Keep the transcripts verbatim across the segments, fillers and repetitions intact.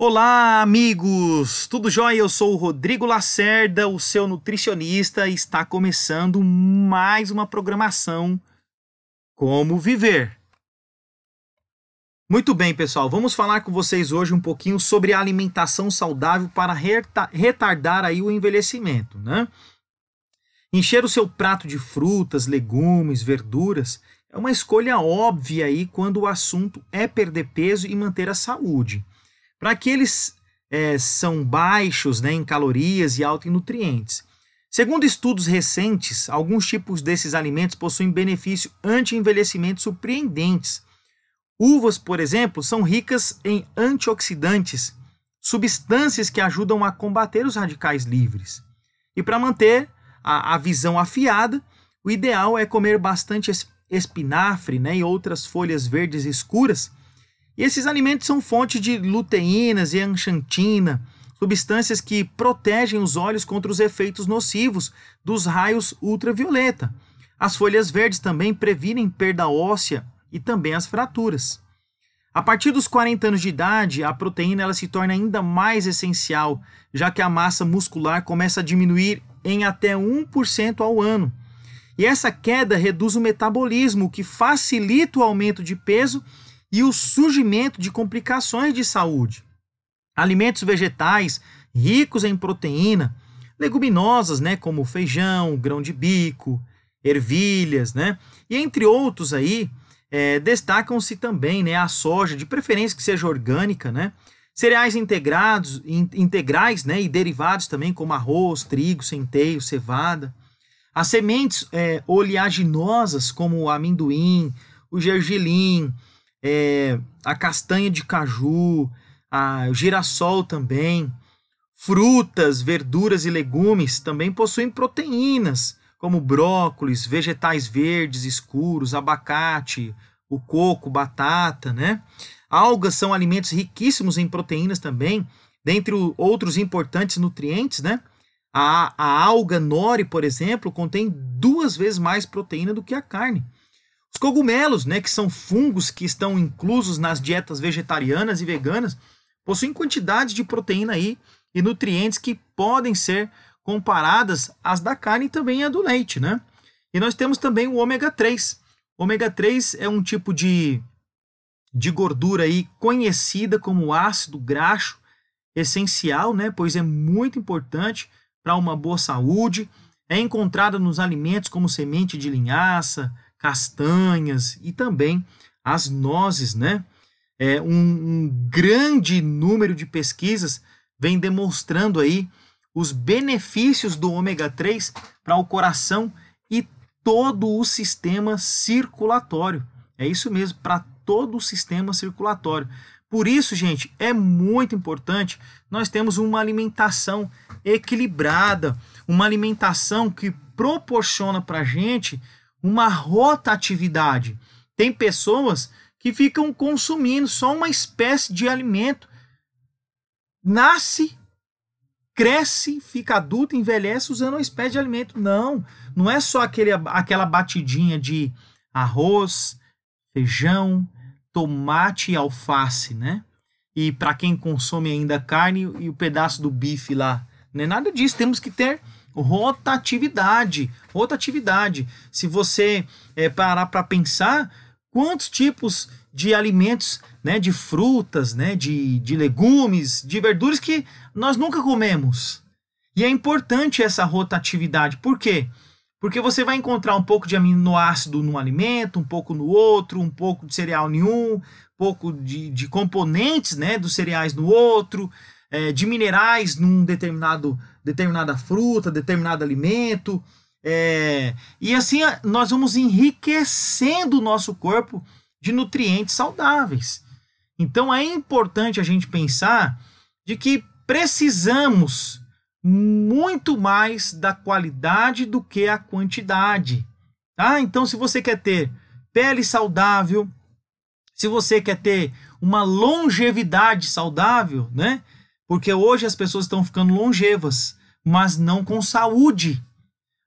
Olá amigos, tudo jóia? Eu sou o Rodrigo Lacerda, o seu nutricionista, e está começando mais uma programação Como Viver. Muito bem pessoal, vamos falar com vocês hoje um pouquinho sobre a alimentação saudável para reta- retardar aí o envelhecimento, né? Encher o seu prato de frutas, legumes, verduras é uma escolha óbvia aí quando o assunto é perder peso e manter a saúde. Para aqueles é, são baixos né, em calorias e alto em nutrientes. Segundo estudos recentes, alguns tipos desses alimentos possuem benefícios anti-envelhecimento surpreendentes. Uvas, por exemplo, são ricas em antioxidantes, substâncias que ajudam a combater os radicais livres. E para manter a, a visão afiada, o ideal é comer bastante espinafre né, e outras folhas verdes escuras. E esses alimentos são fonte de luteínas e anxantina, substâncias que protegem os olhos contra os efeitos nocivos dos raios ultravioleta. As folhas verdes também previnem perda óssea e também as fraturas. A partir dos quarenta anos de idade, a proteína ela se torna ainda mais essencial, já que a massa muscular começa a diminuir em até um por cento ao ano. E essa queda reduz o metabolismo, o que facilita o aumento de peso e o surgimento de complicações de saúde. Alimentos vegetais ricos em proteína, leguminosas, né, como feijão, grão de bico, ervilhas, né, e entre outros aí, é, destacam-se também né, a soja, de preferência que seja orgânica, né, cereais integrados, in, integrais né, e derivados também, como arroz, trigo, centeio, cevada, as sementes é, oleaginosas, como o amendoim, o gergelim, É, a castanha de caju, a, o girassol também, frutas, verduras e legumes também possuem proteínas, como brócolis, vegetais verdes escuros, abacate, o coco, batata, né? Algas são alimentos riquíssimos em proteínas também, dentre outros importantes nutrientes, né? A, a alga nori, por exemplo, contém duas vezes mais proteína do que a carne. Os cogumelos, né, que são fungos que estão inclusos nas dietas vegetarianas e veganas, possuem quantidades de proteína aí e nutrientes que podem ser comparadas às da carne e também à do leite, né? E nós temos também o ômega três. O ômega três é um tipo de, de gordura aí conhecida como ácido graxo essencial, né, pois é muito importante para uma boa saúde. É encontrada nos alimentos como semente de linhaça, castanhas e também as nozes, né? É, um, um grande número de pesquisas vem demonstrando aí os benefícios do ômega três para o coração e todo o sistema circulatório. É isso mesmo, para todo o sistema circulatório. Por isso, gente, é muito importante nós temos uma alimentação equilibrada, uma alimentação que proporciona para a gente uma rotatividade. Tem pessoas que ficam consumindo só uma espécie de alimento, nasce, cresce, fica adulto, envelhece usando uma espécie de alimento. Não, não é só aquele, aquela batidinha de arroz, feijão, tomate e alface, né? E para quem consome ainda carne e o pedaço do bife lá, não é nada disso, temos que ter rotatividade, rotatividade. Se você é, parar para pensar, quantos tipos de alimentos, né, de frutas, né, de, de legumes, de verduras que nós nunca comemos. E é importante essa rotatividade. Por quê? Porque você vai encontrar um pouco de aminoácido num alimento, um pouco no outro, um pouco de cereal em um, um pouco de, de componentes, né, dos cereais no outro, é, de minerais num determinado determinada fruta, determinado alimento, é, e assim nós vamos enriquecendo o nosso corpo de nutrientes saudáveis. Então é importante a gente pensar de que precisamos muito mais da qualidade do que a quantidade, tá? Então se você quer ter pele saudável, se você quer ter uma longevidade saudável, né? Porque hoje as pessoas estão ficando longevas, mas não com saúde.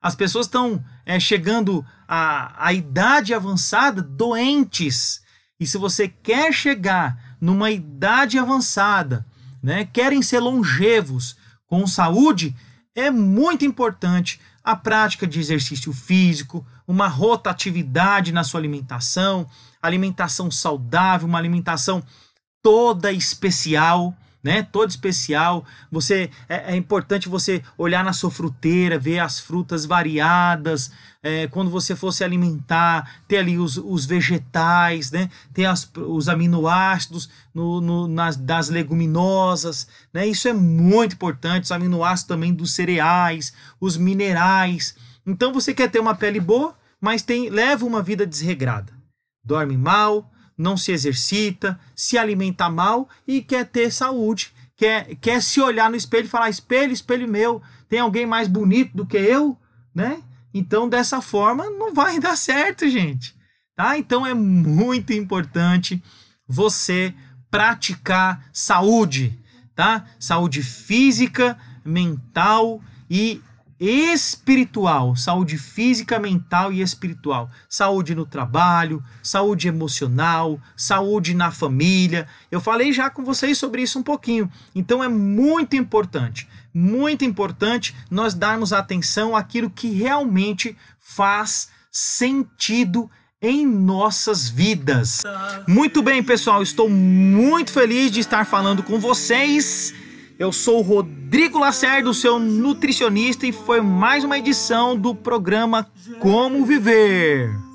As pessoas estão é, chegando à, à idade avançada doentes. E se você quer chegar numa idade avançada né, querem ser longevos com saúde, é muito importante a prática de exercício físico, uma rotatividade na sua alimentação, alimentação saudável, uma alimentação toda especial, né? Todo especial. Você, é, é importante você olhar na sua fruteira, ver as frutas variadas, é, quando você for se alimentar, ter ali os, os vegetais, né? Ter as, os aminoácidos no, no, nas, das leguminosas, né? Isso é muito importante, os aminoácidos também dos cereais, os minerais. Então você quer ter uma pele boa, mas tem, leva uma vida desregrada. Dorme mal, não se exercita, se alimenta mal e quer ter saúde, quer, quer se olhar no espelho e falar, espelho, espelho meu, tem alguém mais bonito do que eu, né? Então, dessa forma, não vai dar certo, gente. Tá? Então, é muito importante você praticar saúde, tá? Saúde física, mental e espiritual, saúde física, mental e espiritual, saúde no trabalho, saúde emocional, saúde na família. Eu falei já com vocês sobre isso um pouquinho, então é muito importante, muito importante nós darmos atenção àquilo que realmente faz sentido em nossas vidas. Muito bem, pessoal, estou muito feliz de estar falando com vocês. Eu sou o Rodrigo Lacerda, o seu nutricionista, e foi mais uma edição do programa Como Viver.